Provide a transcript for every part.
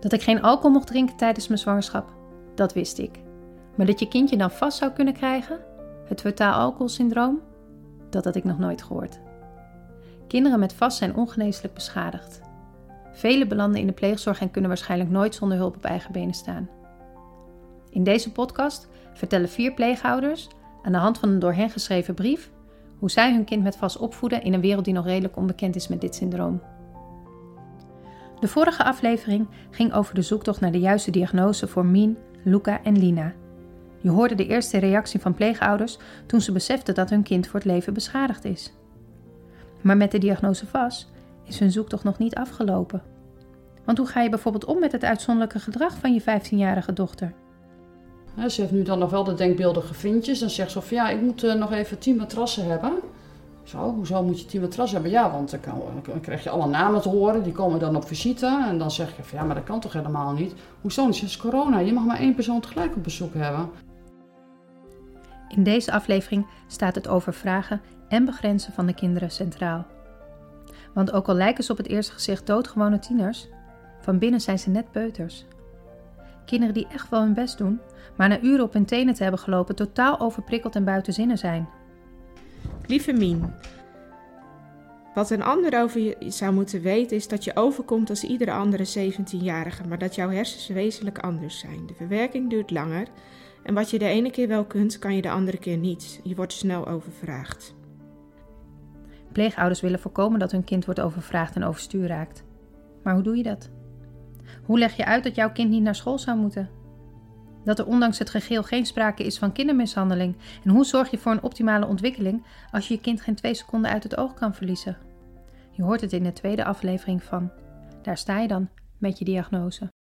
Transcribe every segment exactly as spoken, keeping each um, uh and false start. Dat ik geen alcohol mocht drinken tijdens mijn zwangerschap, dat wist ik. Maar dat je kindje dan vast zou kunnen krijgen, het Fetaal Alcohol Syndroom, dat had ik nog nooit gehoord. Kinderen met vast zijn ongeneeslijk beschadigd. Velen belanden in de pleegzorg en kunnen waarschijnlijk nooit zonder hulp op eigen benen staan. In deze podcast vertellen vier pleegouders, aan de hand van een door hen geschreven brief, hoe zij hun kind met vast opvoeden in een wereld die nog redelijk onbekend is met dit syndroom. De vorige aflevering ging over de zoektocht naar de juiste diagnose voor Mien, Luca en Lina. Je hoorde de eerste reactie van pleegouders toen ze beseften dat hun kind voor het leven beschadigd is. Maar met de diagnose vast is hun zoektocht nog niet afgelopen. Want hoe ga je bijvoorbeeld om met het uitzonderlijke gedrag van je vijftienjarige dochter? Ja, ze heeft nu dan nog wel de denkbeeldige vindjes. Dan zegt ze van ja, ik moet uh, nog even tien matrassen hebben. Zo, hoezo moet je tien matrassen hebben? Ja, want dan, kan, dan krijg je alle namen te horen. Die komen dan op visite. En dan zeg je van ja, maar dat kan toch helemaal niet. Hoezo? Het is corona. Je mag maar één persoon tegelijk op bezoek hebben. In deze aflevering staat het over vragen en begrenzen van de kinderen centraal. Want ook al lijken ze op het eerste gezicht doodgewone tieners, van binnen zijn ze net peuters. Kinderen die echt wel hun best doen, maar na uren op hun tenen te hebben gelopen totaal overprikkeld en buitenzinnen zijn. Lieve Mien, wat een ander over je zou moeten weten is dat je overkomt als iedere andere zeventienjarige, maar dat jouw hersens wezenlijk anders zijn. De verwerking duurt langer en wat je de ene keer wel kunt, kan je de andere keer niet. Je wordt snel overvraagd. Pleegouders willen voorkomen dat hun kind wordt overvraagd en overstuur raakt. Maar hoe doe je dat? Hoe leg je uit dat jouw kind niet naar school zou moeten? Dat er ondanks het gegil geen sprake is van kindermishandeling. En hoe zorg je voor een optimale ontwikkeling als je je kind geen twee seconden uit het oog kan verliezen? Je hoort het in de tweede aflevering van Daar sta je dan met je diagnose.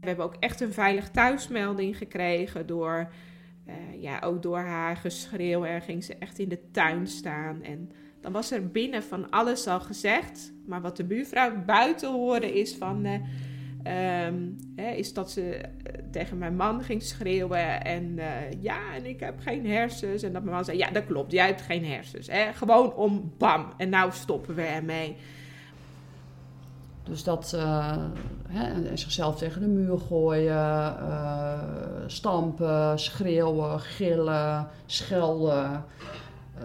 We hebben ook echt een veilig thuismelding gekregen door... Uh, ja, ook door haar geschreeuw er ging ze echt in de tuin staan. En dan was er binnen van alles al gezegd. Maar wat de buurvrouw buiten hoorde is van... Uh, um, hè, is dat ze tegen mijn man ging schreeuwen. En uh, ja, en ik heb geen hersens. En dat mijn man zei, ja, dat klopt, jij hebt geen hersens. Hè? Gewoon om bam. En nou stoppen we ermee. Dus dat uh, hè, zichzelf tegen de muur gooien, uh, stampen, schreeuwen, gillen, schelden. Uh,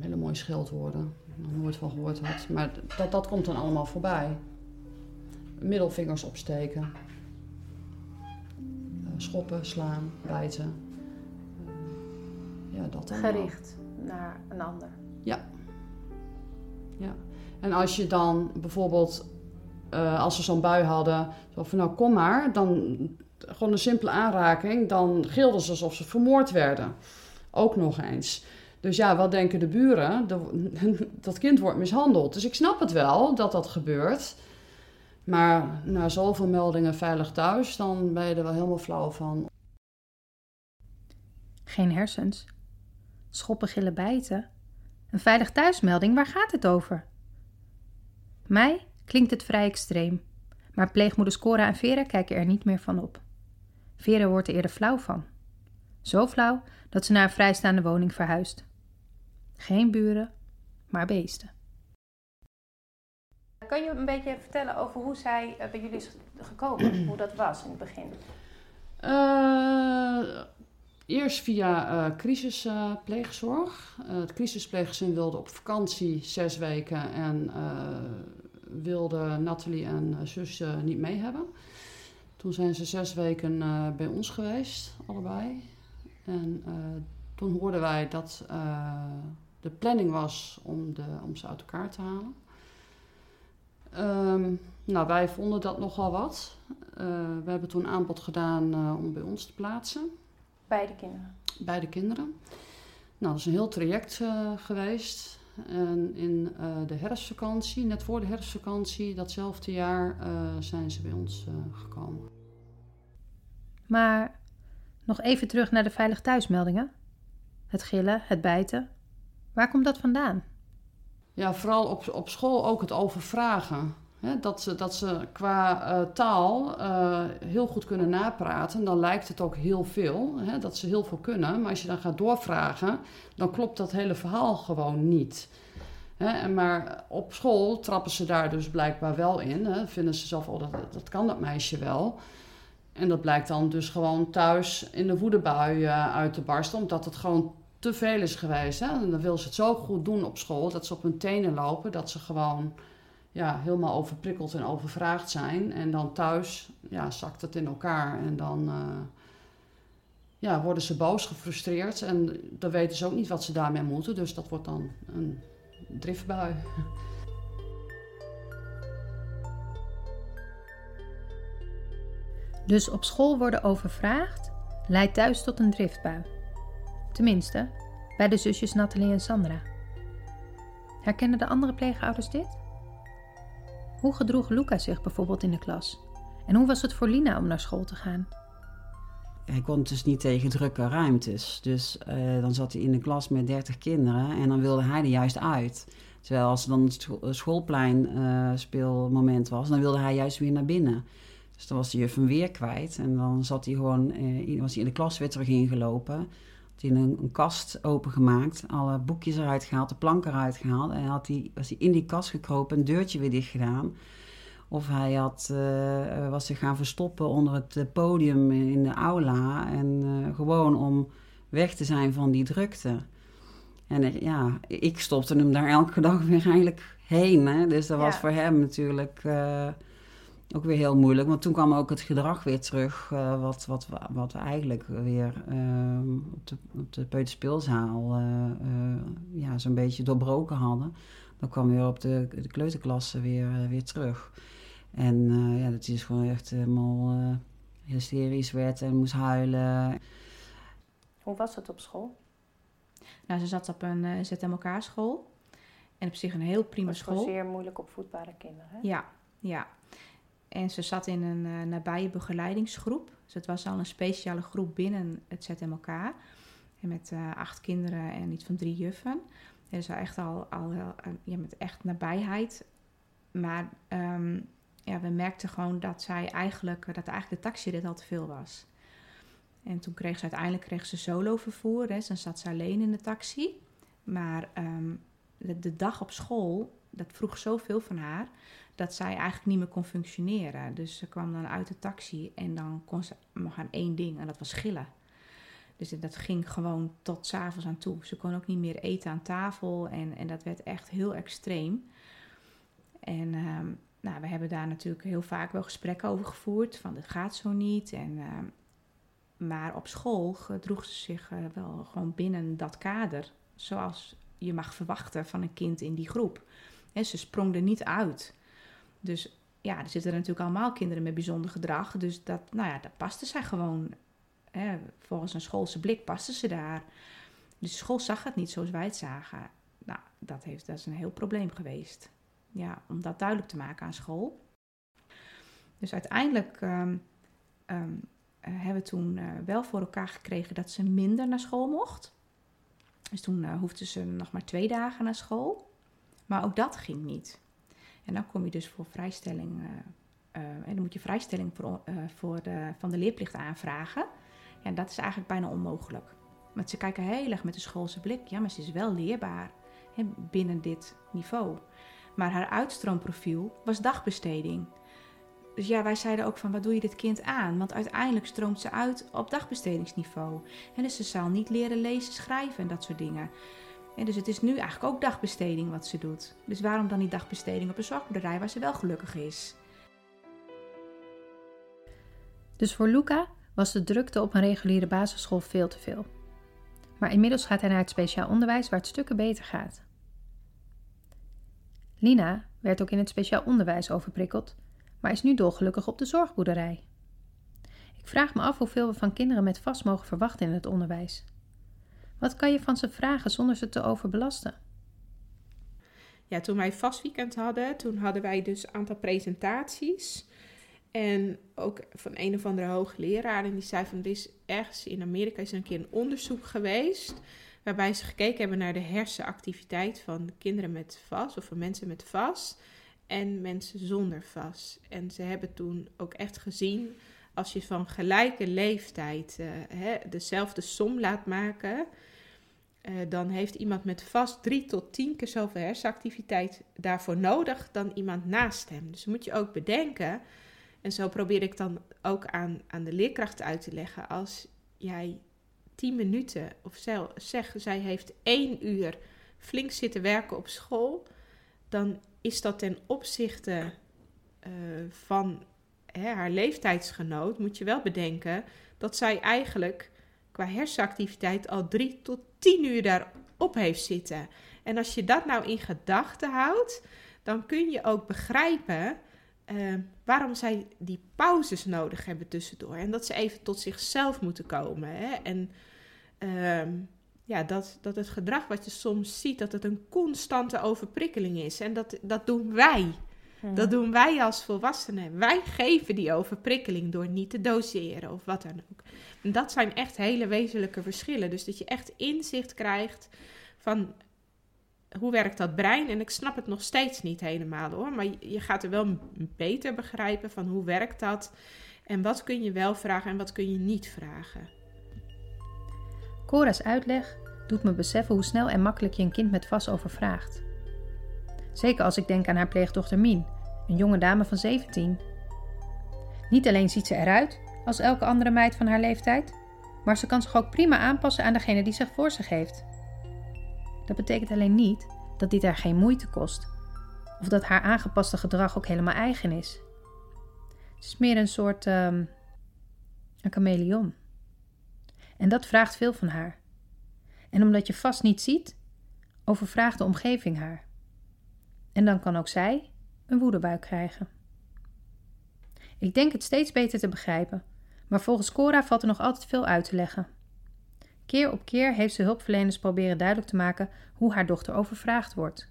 hele mooie scheldwoorden, nog nooit van gehoord had. Maar dat, dat komt dan allemaal voorbij. Middelvingers opsteken, uh, schoppen, slaan, bijten. Uh, ja, dat allemaal. Gericht naar een ander. Ja. Ja. En als je dan bijvoorbeeld, uh, als ze zo'n bui hadden, zo van nou kom maar, dan gewoon een simpele aanraking, dan gilden ze alsof ze vermoord werden. Ook nog eens. Dus ja, wat denken de buren? De, dat kind wordt mishandeld. Dus ik snap het wel dat dat gebeurt. Maar na zoveel meldingen veilig thuis, dan ben je er wel helemaal flauw van. Geen hersens. Schoppen, gillen, bijten. Een veilig thuismelding, waar gaat het over? Mij klinkt het vrij extreem, maar pleegmoeders Cora en Vera kijken er niet meer van op. Vera wordt er eerder flauw van. Zo flauw dat ze naar een vrijstaande woning verhuist. Geen buren, maar beesten. Kan je een beetje vertellen over hoe zij bij jullie is gekomen? Hoe dat was in het begin? Uh, eerst via uh, crisispleegzorg. Uh, uh, het crisispleeggezin wilde op vakantie zes weken en... Uh, wilden Nathalie en zus uh, niet mee hebben. Toen zijn ze zes weken uh, bij ons geweest, allebei. En uh, toen hoorden wij dat uh, de planning was om, de, om ze uit elkaar te halen. Um, nou, wij vonden dat nogal wat. Uh, we hebben toen aanbod gedaan uh, om bij ons te plaatsen. Bij de kinderen? Bij de kinderen. Nou, dat is een heel traject uh, geweest. En in uh, de herfstvakantie, net voor de herfstvakantie, datzelfde jaar, uh, zijn ze bij ons uh, gekomen. Maar nog even terug naar de veilig thuismeldingen. Het gillen, het bijten. Waar komt dat vandaan? Ja, vooral op, op school ook het overvragen. Hè? Dat ze, dat ze qua uh, taal uh, heel goed kunnen napraten. Dan lijkt het ook heel veel, hè? Dat ze heel veel kunnen. Maar als je dan gaat doorvragen, dan klopt dat hele verhaal gewoon niet. He, maar op school trappen ze daar dus blijkbaar wel in. He. Vinden ze zelf, oh, dat, dat kan dat meisje wel. En dat blijkt dan dus gewoon thuis in de woedebui uh, uit te barsten. Omdat het gewoon te veel is geweest. He. En dan wil ze het zo goed doen op school dat ze op hun tenen lopen. Dat ze gewoon ja, helemaal overprikkeld en overvraagd zijn. En dan thuis ja, zakt het in elkaar. En dan uh, ja, worden ze boos, gefrustreerd. En dan weten ze ook niet wat ze daarmee moeten. Dus dat wordt dan een driftbui. Dus op school worden overvraagd leidt thuis tot een driftbui. Tenminste, bij de zusjes Nathalie en Sandra. Herkennen de andere pleegouders dit? Hoe gedroeg Luca zich bijvoorbeeld in de klas? En hoe was het voor Lina om naar school te gaan? Hij kon dus niet tegen drukke ruimtes. Dus uh, dan zat hij in de klas met dertig kinderen en dan wilde hij er juist uit. Terwijl als dan het schoolplein uh, speelmoment was, dan wilde hij juist weer naar binnen. Dus dan was de juf hem weer kwijt en dan zat hij gewoon, uh, was hij in de klas weer terug ingelopen. Had hij een, een kast opengemaakt, alle boekjes eruit gehaald, de plank eruit gehaald. En had hij, was hij in die kast gekropen, een deurtje weer dicht gedaan. Of hij had, uh, was zich gaan verstoppen onder het podium in de aula. En uh, gewoon om weg te zijn van die drukte. En uh, ja, ik stopte hem daar elke dag weer eigenlijk heen. Hè? Dus dat ja. was voor hem natuurlijk uh, ook weer heel moeilijk. Want toen kwam ook het gedrag weer terug. Uh, wat, wat, wat we eigenlijk weer uh, op de, op de peuterspeelzaal uh, uh, ja, zo'n beetje doorbroken hadden. Dan kwam weer op de, de kleuterklasse weer, weer terug. En uh, ja, dat hij dus gewoon echt helemaal uh, hysterisch werd en moest huilen. Hoe was het op school? Nou, ze zat op een uh, Z M L K-school. En op zich een heel prima school. Het was zeer moeilijk opvoedbare kinderen, hè? Ja, ja. En ze zat in een uh, nabije begeleidingsgroep. Dus het was al een speciale groep binnen het Z M L K. En met uh, acht kinderen en iets van drie juffen. Er is echt al, al ja, met echt nabijheid. Maar um, ja, we merkten gewoon dat zij eigenlijk, dat eigenlijk de taxirit al te veel was. En toen kreeg ze uiteindelijk kreeg ze solo vervoer. Dus dan zat ze alleen in de taxi. Maar um, de, de dag op school, dat vroeg zoveel van haar, dat zij eigenlijk niet meer kon functioneren. Dus ze kwam dan uit de taxi en dan kon ze nog aan één ding en dat was gillen. Dus dat ging gewoon tot 's avonds aan toe. Ze kon ook niet meer eten aan tafel. En, en dat werd echt heel extreem. En um, nou, we hebben daar natuurlijk heel vaak wel gesprekken over gevoerd. Van, dit gaat zo niet. En, um, maar op school gedroeg ze zich uh, wel gewoon binnen dat kader. Zoals je mag verwachten van een kind in die groep. En ze sprong er niet uit. Dus ja, er zitten er natuurlijk allemaal kinderen met bijzonder gedrag. Dus dat, nou ja, dat paste zij gewoon. Hè, volgens een schoolse blik pasten ze daar. Dus de school zag het niet zoals wij het zagen. Nou, dat, heeft, dat is een heel probleem geweest. Ja, om dat duidelijk te maken aan school. Dus uiteindelijk um, um, hebben we toen uh, wel voor elkaar gekregen dat ze minder naar school mocht. Dus toen uh, hoefden ze nog maar twee dagen naar school. Maar ook dat ging niet. En dan kom je dus voor vrijstelling. Uh, uh, en dan moet je vrijstelling voor, uh, voor de, van de leerplicht aanvragen. Ja, dat is eigenlijk bijna onmogelijk. Want ze kijken heel erg met de schoolse blik. Ja, maar ze is wel leerbaar hè, binnen dit niveau. Maar haar uitstroomprofiel was dagbesteding. Dus ja, wij zeiden ook van, wat doe je dit kind aan? Want uiteindelijk stroomt ze uit op dagbestedingsniveau. En dus ze zal niet leren lezen, schrijven en dat soort dingen. En dus het is nu eigenlijk ook dagbesteding wat ze doet. Dus waarom dan niet dagbesteding op een zorgboerderij waar ze wel gelukkig is? Dus voor Luca was de drukte op een reguliere basisschool veel te veel. Maar inmiddels gaat hij naar het speciaal onderwijs waar het stukken beter gaat. Lina werd ook in het speciaal onderwijs overprikkeld, maar is nu dolgelukkig op de zorgboerderij. Ik vraag me af hoeveel we van kinderen met vast mogen verwachten in het onderwijs. Wat kan je van ze vragen zonder ze te overbelasten? Ja, toen wij vast weekend hadden, toen hadden wij dus een aantal presentaties. En ook van een of andere hoogleraar. En die zei van, er is ergens in Amerika is er een keer een onderzoek geweest. Waarbij ze gekeken hebben naar de hersenactiviteit van kinderen met V A S. Of van mensen met V A S. En mensen zonder V A S. En ze hebben toen ook echt gezien. Als je van gelijke leeftijd uh, hè, dezelfde som laat maken. Uh, dan heeft iemand met vast drie tot tien keer zoveel hersenactiviteit daarvoor nodig dan iemand naast hem. Dus moet je ook bedenken, en zo probeer ik dan ook aan, aan de leerkracht uit te leggen, als jij tien minuten, of zel, zeg, zij heeft één uur flink zitten werken op school, dan is dat ten opzichte uh, van hè, haar leeftijdsgenoot, moet je wel bedenken dat zij eigenlijk qua hersenactiviteit al drie tot tien uur daarop heeft zitten. En als je dat nou in gedachten houdt, dan kun je ook begrijpen uh, waarom zij die pauzes nodig hebben tussendoor. En dat ze even tot zichzelf moeten komen. Hè? En uh, ja, dat, dat het gedrag wat je soms ziet, dat het een constante overprikkeling is. En dat, dat doen wij. Hmm. Dat doen wij als volwassenen. Wij geven die overprikkeling door niet te doseren of wat dan ook. En dat zijn echt hele wezenlijke verschillen. Dus dat je echt inzicht krijgt van hoe werkt dat brein? En ik snap het nog steeds niet helemaal hoor. Maar je gaat er wel beter begrijpen van hoe werkt dat? En wat kun je wel vragen en wat kun je niet vragen? Cora's uitleg doet me beseffen hoe snel en makkelijk je een kind met V A S overvraagt. Zeker als ik denk aan haar pleegdochter Mien, een jonge dame van zeventien. Niet alleen ziet ze eruit als elke andere meid van haar leeftijd, maar ze kan zich ook prima aanpassen aan degene die zich voor zich heeft. Dat betekent alleen niet dat dit haar geen moeite kost, of dat haar aangepaste gedrag ook helemaal eigen is. Het is meer een soort um, een chameleon. En dat vraagt veel van haar. En omdat je vast niet ziet, overvraagt de omgeving haar. En dan kan ook zij een woedebuik krijgen. Ik denk het steeds beter te begrijpen, maar volgens Cora valt er nog altijd veel uit te leggen. Keer op keer heeft ze hulpverleners proberen duidelijk te maken hoe haar dochter overvraagd wordt.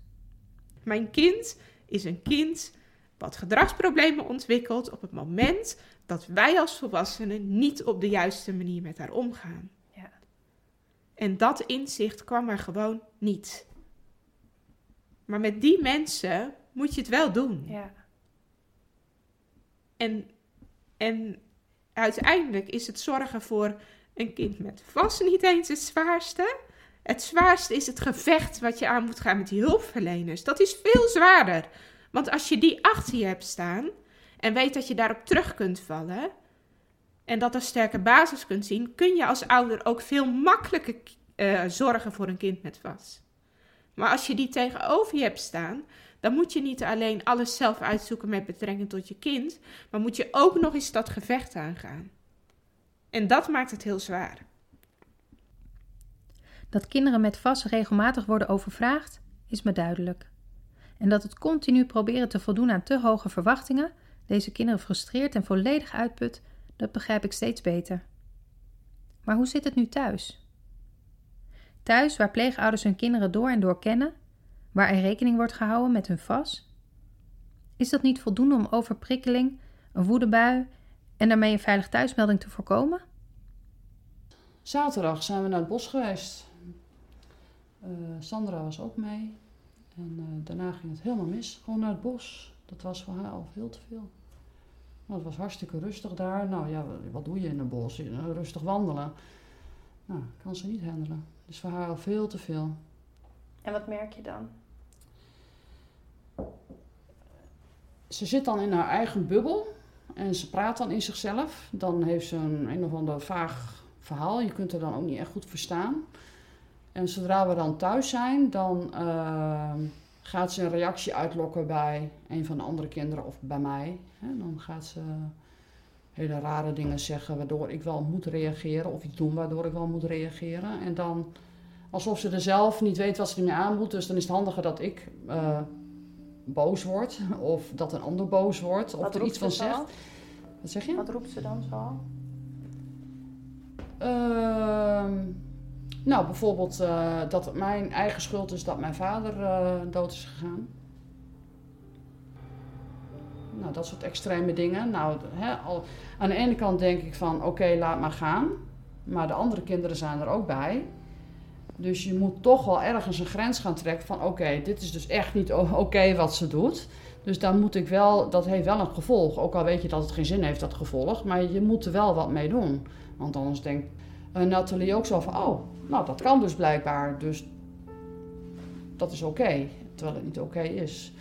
Mijn kind is een kind wat gedragsproblemen ontwikkelt op het moment dat wij als volwassenen niet op de juiste manier met haar omgaan. Ja. En dat inzicht kwam er gewoon niet. Maar met die mensen moet je het wel doen. Ja. En, en uiteindelijk is het zorgen voor een kind met V A S niet eens het zwaarste. Het zwaarste is het gevecht wat je aan moet gaan met die hulpverleners. Dat is veel zwaarder. Want als je die achter je hebt staan en weet dat je daarop terug kunt vallen en dat als sterke basis kunt zien, kun je als ouder ook veel makkelijker uh, zorgen voor een kind met V A S. Maar als je die tegenover je hebt staan, dan moet je niet alleen alles zelf uitzoeken met betrekking tot je kind, maar moet je ook nog eens dat gevecht aangaan. En dat maakt het heel zwaar. Dat kinderen met V A S regelmatig worden overvraagd, is me duidelijk. En dat het continu proberen te voldoen aan te hoge verwachtingen, deze kinderen frustreert en volledig uitput, dat begrijp ik steeds beter. Maar hoe zit het nu thuis? Thuis waar pleegouders hun kinderen door en door kennen, waar er rekening wordt gehouden met hun V A S? Is dat niet voldoende om overprikkeling, een woedebui en daarmee een veilig thuismelding te voorkomen? Zaterdag zijn we naar het bos geweest. Uh, Sandra was ook mee. En uh, daarna ging het helemaal mis. Gewoon naar het bos. Dat was voor haar al veel te veel. Nou, het was hartstikke rustig daar. Nou ja, wat doe je in het bos? Rustig wandelen. Nou, kan ze niet handelen. Dus voor haar al veel te veel. En wat merk je dan? Ze zit dan in haar eigen bubbel en ze praat dan in zichzelf. Dan heeft ze een, een of ander vaag verhaal. Je kunt haar dan ook niet echt goed verstaan. En zodra we dan thuis zijn, dan uh, gaat ze een reactie uitlokken bij een van de andere kinderen of bij mij. En dan gaat ze hele rare dingen zeggen waardoor ik wel moet reageren. Of iets doen waardoor ik wel moet reageren. En dan alsof ze er zelf niet weet wat ze ermee aan moet. Dus dan is het handiger dat ik uh, boos word. Of dat een ander boos wordt. Of wat er iets van zegt. Al? Wat zeg je? Wat roept ze dan zo? Uh, nou, bijvoorbeeld uh, dat het mijn eigen schuld is dat mijn vader uh, dood is gegaan. Nou, dat soort extreme dingen. Nou, he, al, aan de ene kant denk ik van, oké, okay, laat maar gaan. Maar de andere kinderen zijn er ook bij. Dus je moet toch wel ergens een grens gaan trekken van, oké, okay, dit is dus echt niet oké okay wat ze doet. Dus dan moet ik wel, dat heeft wel een gevolg. Ook al weet je dat het geen zin heeft, dat gevolg. Maar je moet er wel wat mee doen. Want anders denk Nathalie ook zo van, oh, nou dat kan dus blijkbaar, dus dat is oké, okay, terwijl het niet oké okay is.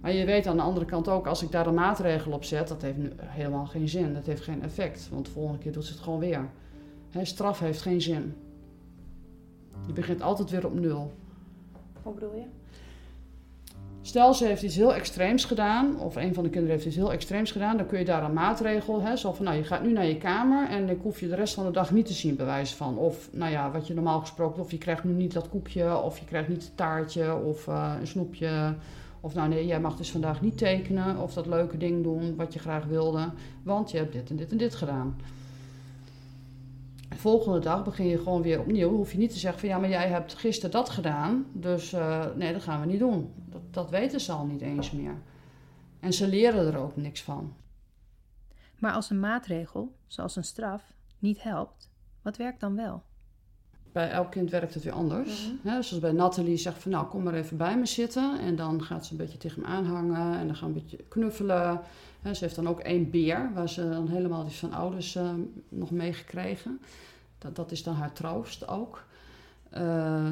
Maar je weet aan de andere kant ook, als ik daar een maatregel op zet, dat heeft nu helemaal geen zin, dat heeft geen effect, want de volgende keer doet ze het gewoon weer. He, straf heeft geen zin. Je begint altijd weer op nul. Wat bedoel je? Stel, ze heeft iets heel extreems gedaan, of een van de kinderen heeft iets heel extreems gedaan, dan kun je daar een maatregel, hè, zo van, nou, je gaat nu naar je kamer en ik hoef je de rest van de dag niet te zien, bij wijze van. Of, nou ja, wat je normaal gesproken, of je krijgt nu niet dat koekje, of je krijgt niet het taartje, of uh, een snoepje. Of, nou nee, jij mag dus vandaag niet tekenen, of dat leuke ding doen wat je graag wilde, want je hebt dit en dit en dit gedaan. De volgende dag begin je gewoon weer opnieuw. Dan hoef je niet te zeggen van, ja, maar jij hebt gisteren dat gedaan, dus uh, nee, dat gaan we niet doen. Dat, dat weten ze al niet eens meer. En ze leren er ook niks van. Maar als een maatregel, zoals een straf, niet helpt, wat werkt dan wel? Bij elk kind werkt het weer anders. Mm-hmm. He, zoals bij Nathalie zegt van, nou, kom maar even bij me zitten. En dan gaat ze een beetje tegen hem aanhangen en dan gaan we een beetje knuffelen. He, ze heeft dan ook één beer, waar ze dan helemaal iets van ouders uh, nog meegekregen. Dat, dat is dan haar troost ook. Uh,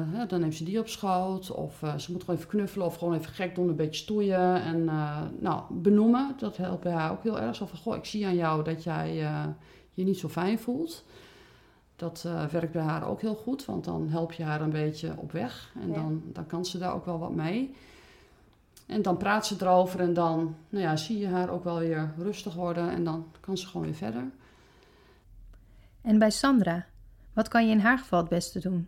he, dan neemt ze die op schoot. Of uh, ze moet gewoon even knuffelen of gewoon even gek doen, een beetje stoeien. En uh, nou, benoemen, dat helpt bij haar ook heel erg. Zo van, goh, ik zie aan jou dat jij uh, je niet zo fijn voelt. Dat uh, werkt bij haar ook heel goed, want dan help je haar een beetje op weg. En ja. dan, dan kan ze daar ook wel wat mee. En dan praat ze erover en dan nou ja, zie je haar ook wel weer rustig worden. En dan kan ze gewoon weer verder. En bij Sandra, wat kan je in haar geval het beste doen?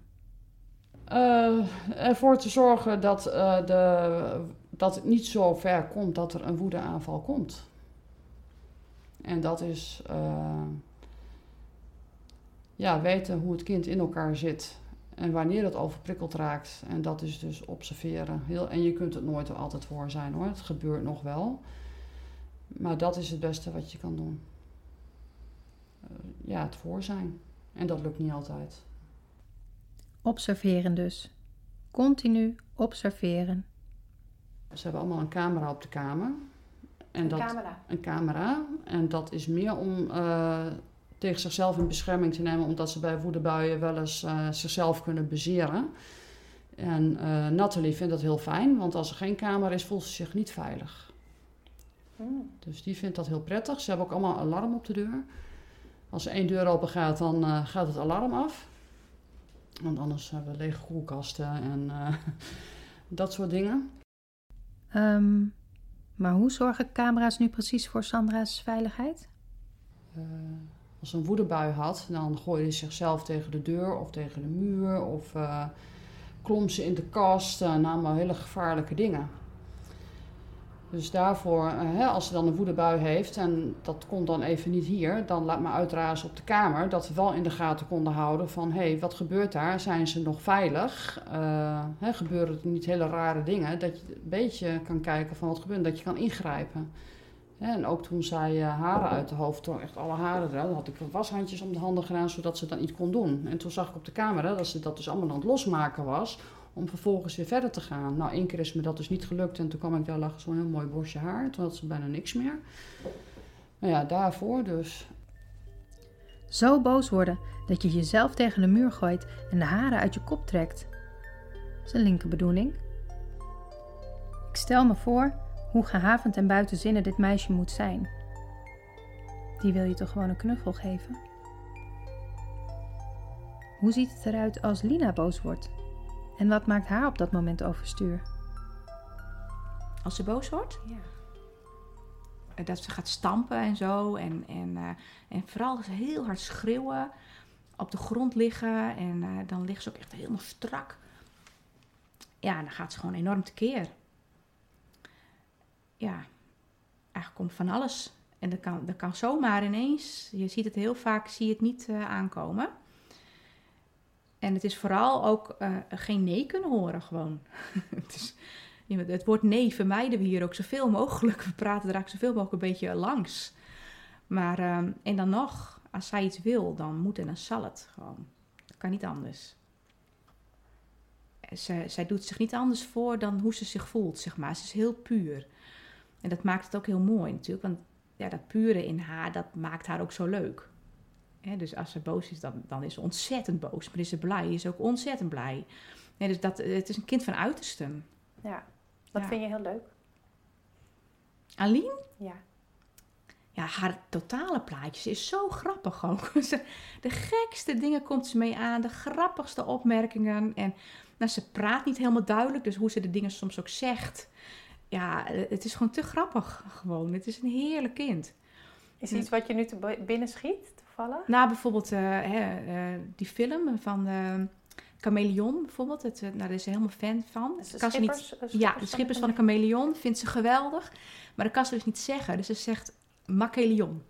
Uh, ervoor te zorgen dat, uh, de, dat het niet zo ver komt dat er een woedeaanval komt. En dat is... Uh, Ja, weten hoe het kind in elkaar zit en wanneer het overprikkeld raakt. En dat is dus observeren. Heel, en je kunt het nooit er altijd voor zijn hoor, het gebeurt nog wel. Maar dat is het beste wat je kan doen. Ja, het voor zijn. En dat lukt niet altijd. Observeren dus. Continu observeren. Ze hebben allemaal een camera op de kamer. En een dat, camera? Een camera. En dat is meer om... Uh, tegen zichzelf in bescherming te nemen, omdat ze bij woedebuien wel eens uh, zichzelf kunnen bezeren. En uh, Nathalie vindt dat heel fijn, want als er geen kamer is, voelt ze zich niet veilig. Mm. Dus die vindt dat heel prettig. Ze hebben ook allemaal een alarm op de deur. Als er één deur open gaat, dan uh, gaat het alarm af. Want anders hebben we lege koelkasten en uh, dat soort dingen. Um, maar hoe zorgen camera's nu precies voor Sandra's veiligheid? Uh, Als ze een woedebui had, dan gooide ze zichzelf tegen de deur of tegen de muur. Of uh, klom ze in de kast, uh, namen hele gevaarlijke dingen. Dus daarvoor, uh, hè, als ze dan een woedebui heeft en dat komt dan even niet hier... dan laat maar uitrazen op de kamer dat we wel in de gaten konden houden van... hé, hey, wat gebeurt daar? Zijn ze nog veilig? Uh, hè, gebeuren er niet hele rare dingen? Dat je een beetje kan kijken van wat gebeurt, dat je kan ingrijpen. En ook toen zij haren uit de hoofd trok, echt alle haren eruit, had ik washandjes om de handen gedaan, zodat ze dat niet kon doen. En toen zag ik op de camera dat ze dat dus allemaal aan het losmaken was, om vervolgens weer verder te gaan. Nou, één keer is me dat dus niet gelukt en toen kwam ik daar, lag zo'n heel mooi bosje haar. Toen had ze bijna niks meer. Nou ja, daarvoor dus. Zo boos worden dat je jezelf tegen de muur gooit en de haren uit je kop trekt. Dat is een linker bedoeling. Ik stel me voor... hoe gehavend en buitenzinnig dit meisje moet zijn. Die wil je toch gewoon een knuffel geven? Hoe ziet het eruit als Lina boos wordt? En wat maakt haar op dat moment overstuur? Als ze boos wordt? Ja. Dat ze gaat stampen en zo. En, en, uh, en vooral heel hard schreeuwen. Op de grond liggen. En uh, dan ligt ze ook echt helemaal strak. Ja, en dan gaat ze gewoon enorm tekeer. Ja, eigenlijk komt van alles. En dat kan, dat kan zomaar ineens. Je ziet het heel vaak, zie je het niet uh, aankomen. En het is vooral ook uh, geen nee kunnen horen gewoon. het, is, het woord nee vermijden we hier ook zoveel mogelijk. We praten er eigenlijk zoveel mogelijk een beetje langs. Maar, uh, en dan nog, als zij iets wil, dan moet en dan zal het gewoon. Dat kan niet anders. Zij, zij doet zich niet anders voor dan hoe ze zich voelt, zeg maar. Ze is heel puur. En dat maakt het ook heel mooi natuurlijk, want ja, dat pure in haar, dat maakt haar ook zo leuk. He, dus als ze boos is, dan, dan is ze ontzettend boos. Maar is ze blij, is ze ook ontzettend blij. He, dus dat, het is een kind van uitersten. Ja, wat ja. vind je heel leuk? Aline? Ja. Ja, haar totale plaatjes is zo grappig ook. De gekste dingen komt ze mee aan. De grappigste opmerkingen. En nou, ze praat niet helemaal duidelijk. Dus hoe ze de dingen soms ook zegt. Ja, het is gewoon te grappig gewoon. Het is een heerlijk kind. Is iets wat je nu te binnen schiet toevallig? Nou, bijvoorbeeld uh, hè, uh, die film van uh, Chameleon bijvoorbeeld. Het, uh, nou, daar is ze helemaal fan van. Dus de kan schippers, ze niet, schippers, ja, de schippers van de chameleon vindt ze geweldig. Maar dat kan ze dus niet zeggen. Dus ze zegt Maceleon.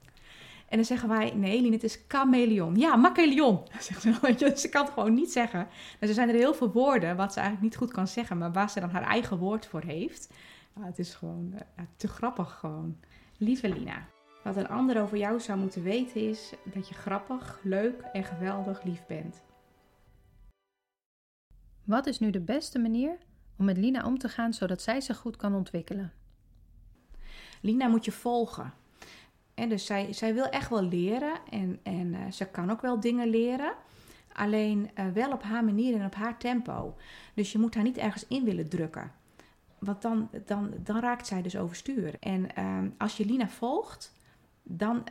En dan zeggen wij, nee Lien, het is chameleon. Ja, Maceleon. Ze kan het gewoon niet zeggen. Dus er zijn er heel veel woorden wat ze eigenlijk niet goed kan zeggen. Maar waar ze dan haar eigen woord voor heeft. Nou, het is gewoon uh, te grappig gewoon. Lieve Lina. Wat een ander over jou zou moeten weten is dat je grappig, leuk en geweldig lief bent. Wat is nu de beste manier om met Lina om te gaan zodat zij zich goed kan ontwikkelen? Lina moet je volgen. En dus zij, zij wil echt wel leren en, en uh, ze kan ook wel dingen leren. Alleen uh, wel op haar manier en op haar tempo. Dus je moet haar niet ergens in willen drukken. Want dan, dan, dan raakt zij dus overstuur. En uh, als je Lina volgt, dan,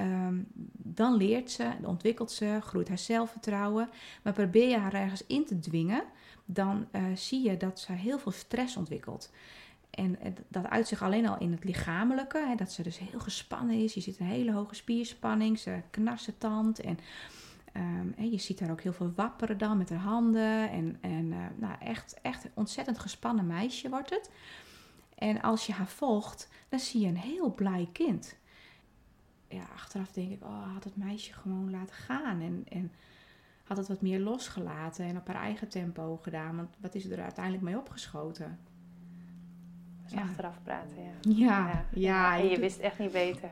uh, dan leert ze, ontwikkelt ze, groeit haar zelfvertrouwen. Maar probeer je haar ergens in te dwingen, dan uh, zie je dat ze heel veel stress ontwikkelt. En dat uit zich alleen al in het lichamelijke. Hè, dat ze dus heel gespannen is. Je ziet een hele hoge spierspanning. Ze knarsen tand. En um, je ziet haar ook heel veel wapperen dan met haar handen. En, en uh, nou, echt, echt een ontzettend gespannen meisje wordt het. En als je haar volgt, dan zie je een heel blij kind. Ja, achteraf denk ik, oh, had het meisje gewoon laten gaan. En, en had het wat meer losgelaten en op haar eigen tempo gedaan. Want wat is er uiteindelijk mee opgeschoten? Dus ja. Achteraf praten, ja. Ja, ja. ja. En je wist echt niet beter.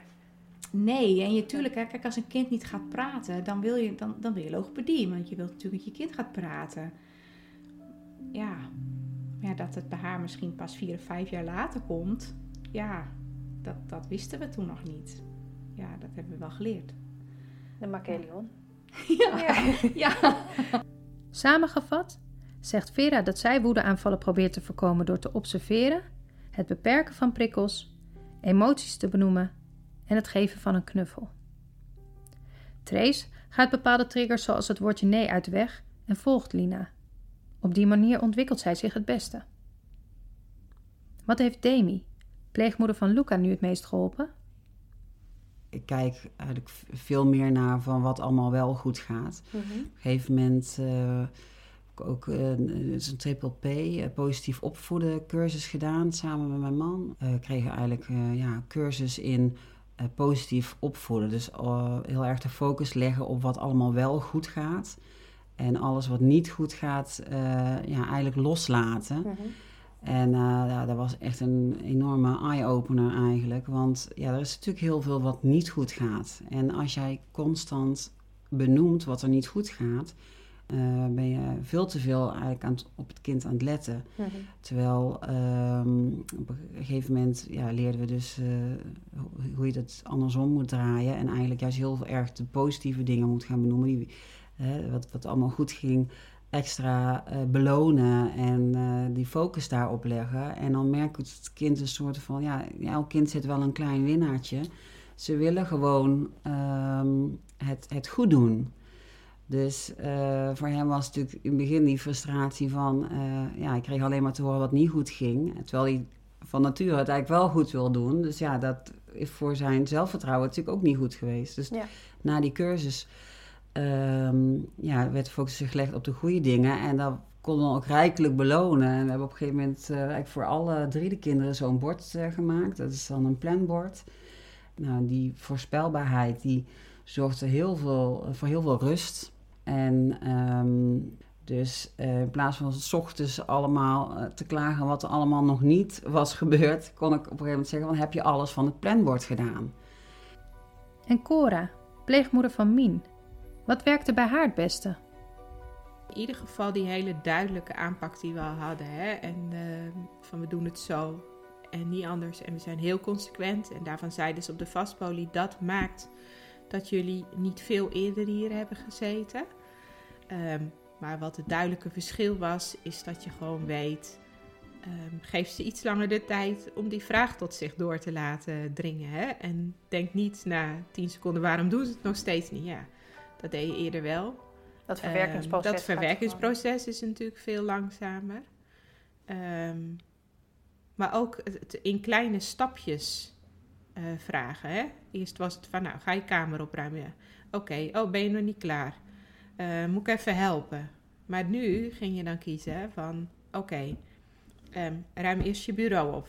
Nee, en je tuurlijk, hè, kijk, als een kind niet gaat praten, dan wil je, dan, dan wil je logopedie. Want je wilt natuurlijk dat je kind gaat praten. Ja. ja, dat het bij haar misschien pas vier of vijf jaar later komt. Ja, dat, dat wisten we toen nog niet. Ja, dat hebben we wel geleerd. De Maceleon. Ja. ja. ja. Samengevat zegt Vera dat zij woedeaanvallen probeert te voorkomen door te observeren, het beperken van prikkels, emoties te benoemen en het geven van een knuffel. Trace gaat bepaalde triggers zoals het woordje nee uit de weg en volgt Lina. Op die manier ontwikkelt zij zich het beste. Wat heeft Demi, pleegmoeder van Luca, nu het meest geholpen? Ik kijk eigenlijk veel meer naar van wat allemaal wel goed gaat. Mm-hmm. Op een gegeven moment... Uh, ook uh, een Triple P, uh, positief opvoeden cursus gedaan samen met mijn man. We uh, kregen eigenlijk uh, ja, cursus in uh, positief opvoeden. Dus uh, heel erg de focus leggen op wat allemaal wel goed gaat. En alles wat niet goed gaat, uh, ja, eigenlijk loslaten. Mm-hmm. En uh, ja, dat was echt een enorme eye-opener eigenlijk. Want ja, er is natuurlijk heel veel wat niet goed gaat. En als jij constant benoemt wat er niet goed gaat... Uh, ben je veel te veel eigenlijk aan het, op het kind aan het letten. Mm-hmm. Terwijl um, op een gegeven moment ja, leerden we dus uh, hoe je dat andersom moet draaien. En eigenlijk juist heel erg de positieve dingen moet gaan benoemen. Die, uh, wat, wat allemaal goed ging, extra uh, belonen en uh, die focus daarop leggen. En dan merk ik dat het kind een soort van, ja, elk kind zit wel een klein winnaartje. Ze willen gewoon um, het, het goed doen. Dus uh, voor hem was het natuurlijk in het begin die frustratie van... Uh, ja, ik kreeg alleen maar te horen wat niet goed ging. Terwijl hij van nature het eigenlijk wel goed wil doen. Dus ja, dat is voor zijn zelfvertrouwen natuurlijk ook niet goed geweest. Dus ja. Na die cursus um, ja, werd de focus gelegd op de goede dingen. En dat konden we ook rijkelijk belonen. En we hebben op een gegeven moment uh, eigenlijk voor alle drie de kinderen zo'n bord uh, gemaakt. Dat is dan een planbord. Nou, die voorspelbaarheid die zorgde heel veel, voor heel veel rust... En um, dus uh, in plaats van 's ochtends allemaal uh, te klagen wat er allemaal nog niet was gebeurd... kon ik op een gegeven moment zeggen, van, heb je alles van het planbord gedaan? En Cora, pleegmoeder van Mien, wat werkte bij haar het beste? In ieder geval die hele duidelijke aanpak die we al hadden. Hè? En uh, van we doen het zo en niet anders en we zijn heel consequent. En daarvan zeiden ze op de vastpolie, dat maakt... dat jullie niet veel eerder hier hebben gezeten. Um, maar wat het duidelijke verschil was, is dat je gewoon weet... Um, geef ze iets langer de tijd om die vraag tot zich door te laten dringen. Hè? En denk niet na tien seconden, waarom doen ze het nog steeds niet? Ja, dat deed je eerder wel. Dat verwerkingsproces, um, dat verwerkingsproces is natuurlijk veel langzamer. Um, maar ook het in kleine stapjes uh, vragen. Hè? Eerst was het van, nou, ga je kamer opruimen? Oké, okay. Oh, ben je nog niet klaar? Uh, moet ik even helpen? Maar nu ging je dan kiezen van, oké... Okay, Um, ruim eerst je bureau op.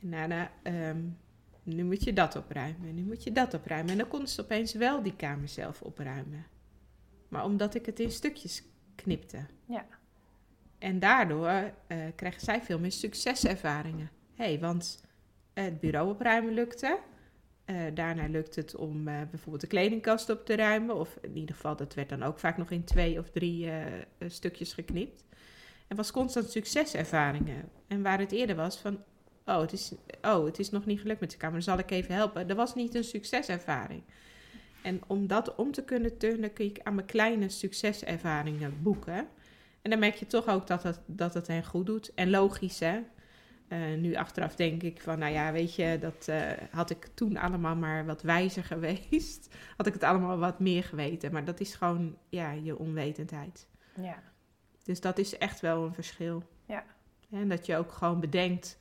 En daarna, um, nu moet je dat opruimen, nu moet je dat opruimen. En dan kon ze opeens wel die kamer zelf opruimen. Maar omdat ik het in stukjes knipte. Ja. En daardoor uh, kreeg zij veel meer succeservaringen. Hey, want uh, het bureau opruimen lukte. Uh, daarna lukte het om uh, bijvoorbeeld de kledingkast op te ruimen. Of in ieder geval, dat werd dan ook vaak nog in twee of drie uh, stukjes geknipt. En was constant succeservaringen. En waar het eerder was van... Oh het, is, oh, het is nog niet gelukt met de kamer. Dan zal ik even helpen. Dat was niet een succeservaring. En om dat om te kunnen turnen... kun ik aan mijn kleine succeservaringen boeken. En dan merk je toch ook dat het, dat het hen goed doet. En logisch, hè. Uh, nu achteraf denk ik van... Nou ja, weet je, dat uh, had ik toen allemaal maar wat wijzer geweest. Had ik het allemaal wat meer geweten. Maar dat is gewoon, ja, je onwetendheid. Ja. Dus dat is echt wel een verschil. Ja. En dat je ook gewoon bedenkt...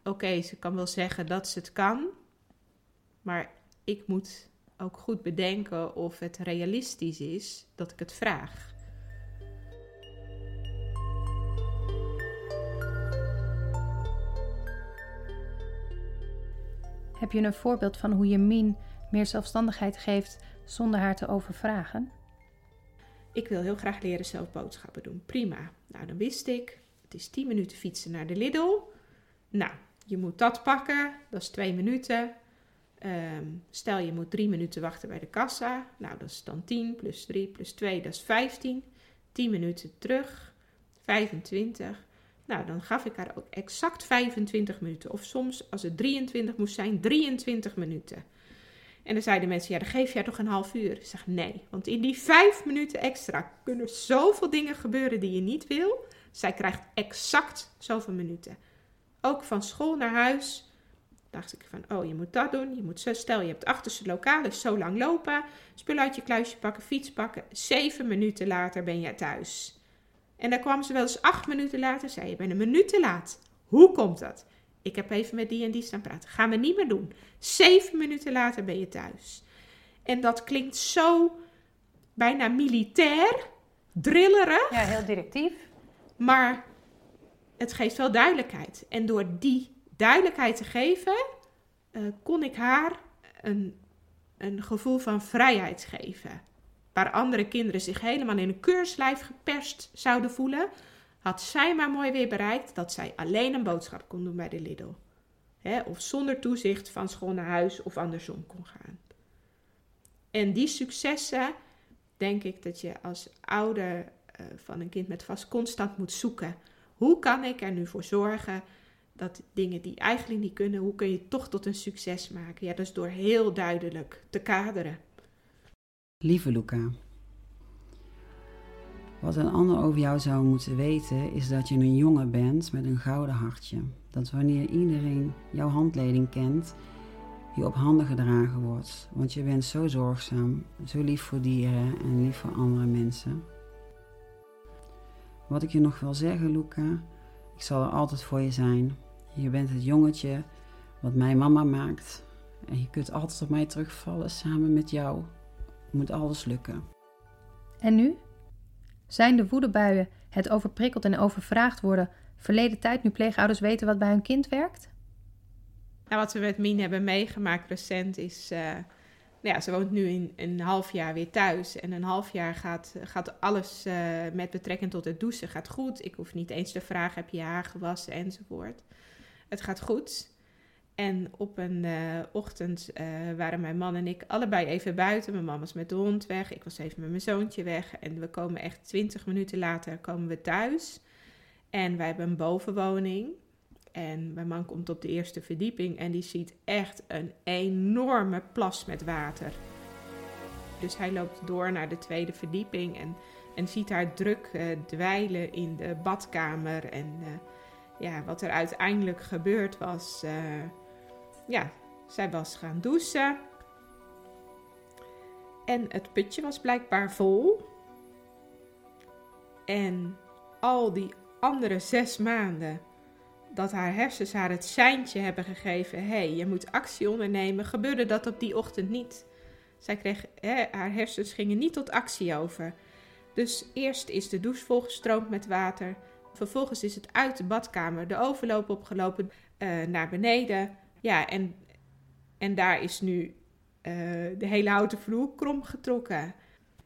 Oké, okay, ze kan wel zeggen dat ze het kan... maar ik moet ook goed bedenken of het realistisch is dat ik het vraag. Heb je een voorbeeld van hoe je Mien meer zelfstandigheid geeft... zonder haar te overvragen? Ik wil heel graag leren zelf boodschappen doen. Prima. Nou, dan wist ik. Het is tien minuten fietsen naar de Lidl. Nou, je moet dat pakken. Dat is twee minuten. Um, stel, je moet drie minuten wachten bij de kassa. Nou, dat is dan tien plus drie plus twee. Dat is vijftien. tien minuten terug. vijfentwintig. Nou, dan gaf ik haar ook exact vijfentwintig minuten. Of soms, als het drieëntwintig moest zijn, drieëntwintig minuten. En dan zeiden mensen, ja, dan geef jij toch een half uur? Ik zeg, nee, want in die vijf minuten extra kunnen zoveel dingen gebeuren die je niet wil. Zij krijgt exact zoveel minuten. Ook van school naar huis dacht ik van, oh, je moet dat doen. Je moet zo, stel, je hebt achterste lokalen, zo lang lopen. Spul uit je kluisje pakken, fiets pakken. Zeven minuten later ben je thuis. En dan kwam ze wel eens acht minuten later. Zei, je bent een minuut te laat. Hoe komt dat? Ik heb even met die en die staan praten. Gaan we niet meer doen. Zeven minuten later ben je thuis. En dat klinkt zo bijna militair, drillerig. Ja, heel directief. Maar het geeft wel duidelijkheid. En door die duidelijkheid te geven, uh, kon ik haar een, een gevoel van vrijheid geven. Waar andere kinderen zich helemaal in een keurslijf geperst zouden voelen... had zij maar mooi weer bereikt dat zij alleen een boodschap kon doen bij de Lidl. Hè, of zonder toezicht van school naar huis of andersom kon gaan. En die successen denk ik dat je als ouder uh, van een kind met vast constant moet zoeken. Hoe kan ik er nu voor zorgen dat dingen die eigenlijk niet kunnen, hoe kun je toch tot een succes maken? Ja, dus door heel duidelijk te kaderen. Lieve Luca... Wat een ander over jou zou moeten weten is dat je een jongen bent met een gouden hartje. Dat wanneer iedereen jouw handleiding kent, je op handen gedragen wordt. Want je bent zo zorgzaam, zo lief voor dieren en lief voor andere mensen. Wat ik je nog wil zeggen, Luca, ik zal er altijd voor je zijn. Je bent het jongetje wat mijn mama maakt. En je kunt altijd op mij terugvallen samen met jou. Moet alles lukken. En nu? Zijn de woedebuien, het overprikkeld en overvraagd worden... verleden tijd nu pleegouders weten wat bij hun kind werkt? Nou, wat we met Mien hebben meegemaakt recent is... Uh, nou ja, ze woont nu in, een half jaar weer thuis. En een half jaar gaat, gaat alles uh, met betrekking tot het douchen gaat goed. Ik hoef niet eens te vragen, heb je haar gewassen enzovoort. Het gaat goed. En op een uh, ochtend uh, waren mijn man en ik allebei even buiten. Mijn man was met de hond weg. Ik was even met mijn zoontje weg. En we komen echt twintig minuten later komen we thuis. En wij hebben een bovenwoning. En mijn man komt op de eerste verdieping en die ziet echt een enorme plas met water. Dus hij loopt door naar de tweede verdieping en, en ziet haar druk uh, dweilen in de badkamer. En uh, ja, wat er uiteindelijk gebeurd was, uh, ja, zij was gaan douchen. En het putje was blijkbaar vol. En al die andere zes maanden dat haar hersens haar het seintje hebben gegeven, hé, hey, je moet actie ondernemen, gebeurde dat op die ochtend niet. Zij kreeg, hè, haar hersens gingen niet tot actie over. Dus eerst is de douche volgestroomd met water. Vervolgens is het uit de badkamer de overloop opgelopen uh, naar beneden. Ja, en, en daar is nu uh, de hele houten vloer krom getrokken.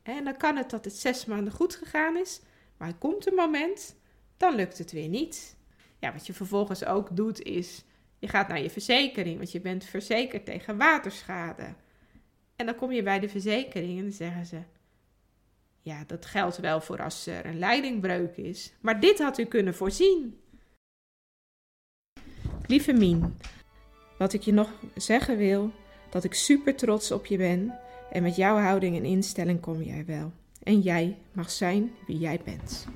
En dan kan het dat het zes maanden goed gegaan is, maar er komt een moment, dan lukt het weer niet. Ja, wat je vervolgens ook doet is, je gaat naar je verzekering, want je bent verzekerd tegen waterschade. En dan kom je bij de verzekering en dan zeggen ze, ja, dat geldt wel voor als er een leidingbreuk is, maar dit had u kunnen voorzien. Lieve Mien, wat ik je nog zeggen wil, dat ik super trots op je ben en met jouw houding en instelling kom jij wel. En jij mag zijn wie jij bent.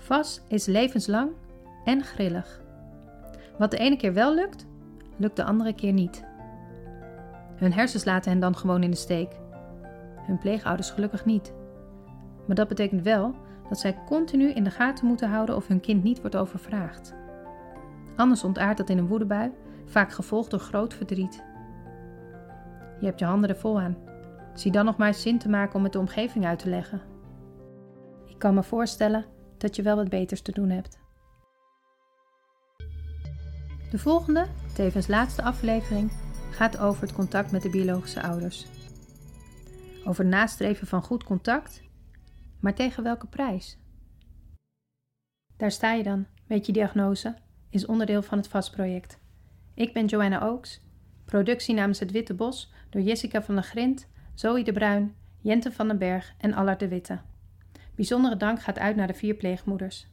V A S is levenslang en grillig. Wat de ene keer wel lukt, lukt de andere keer niet. Hun hersens laten hen dan gewoon in de steek. Hun pleegouders gelukkig niet. Maar dat betekent wel dat zij continu in de gaten moeten houden of hun kind niet wordt overvraagd. Anders ontaardt dat in een woedebui, vaak gevolgd door groot verdriet. Je hebt je handen er vol aan. Zie dan nog maar eens zin te maken om het de omgeving uit te leggen. Ik kan me voorstellen dat je wel wat beters te doen hebt. De volgende, tevens laatste aflevering, gaat over het contact met de biologische ouders. Over het nastreven van goed contact, maar tegen welke prijs? Daar sta je dan, weet je diagnose, is onderdeel van het V A S-project. Ik ben Joanna Oaks, productie namens Het Witte Bos door Jessica van der Grind, Zoe de Bruin, Jente van den Berg en Allard de Witte. Bijzondere dank gaat uit naar de vier pleegmoeders.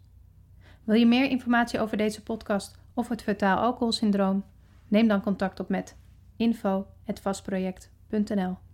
Wil je meer informatie over deze podcast of het Fetaal Alcohol Syndroom? Neem dan contact op met info at vastproject punt n l.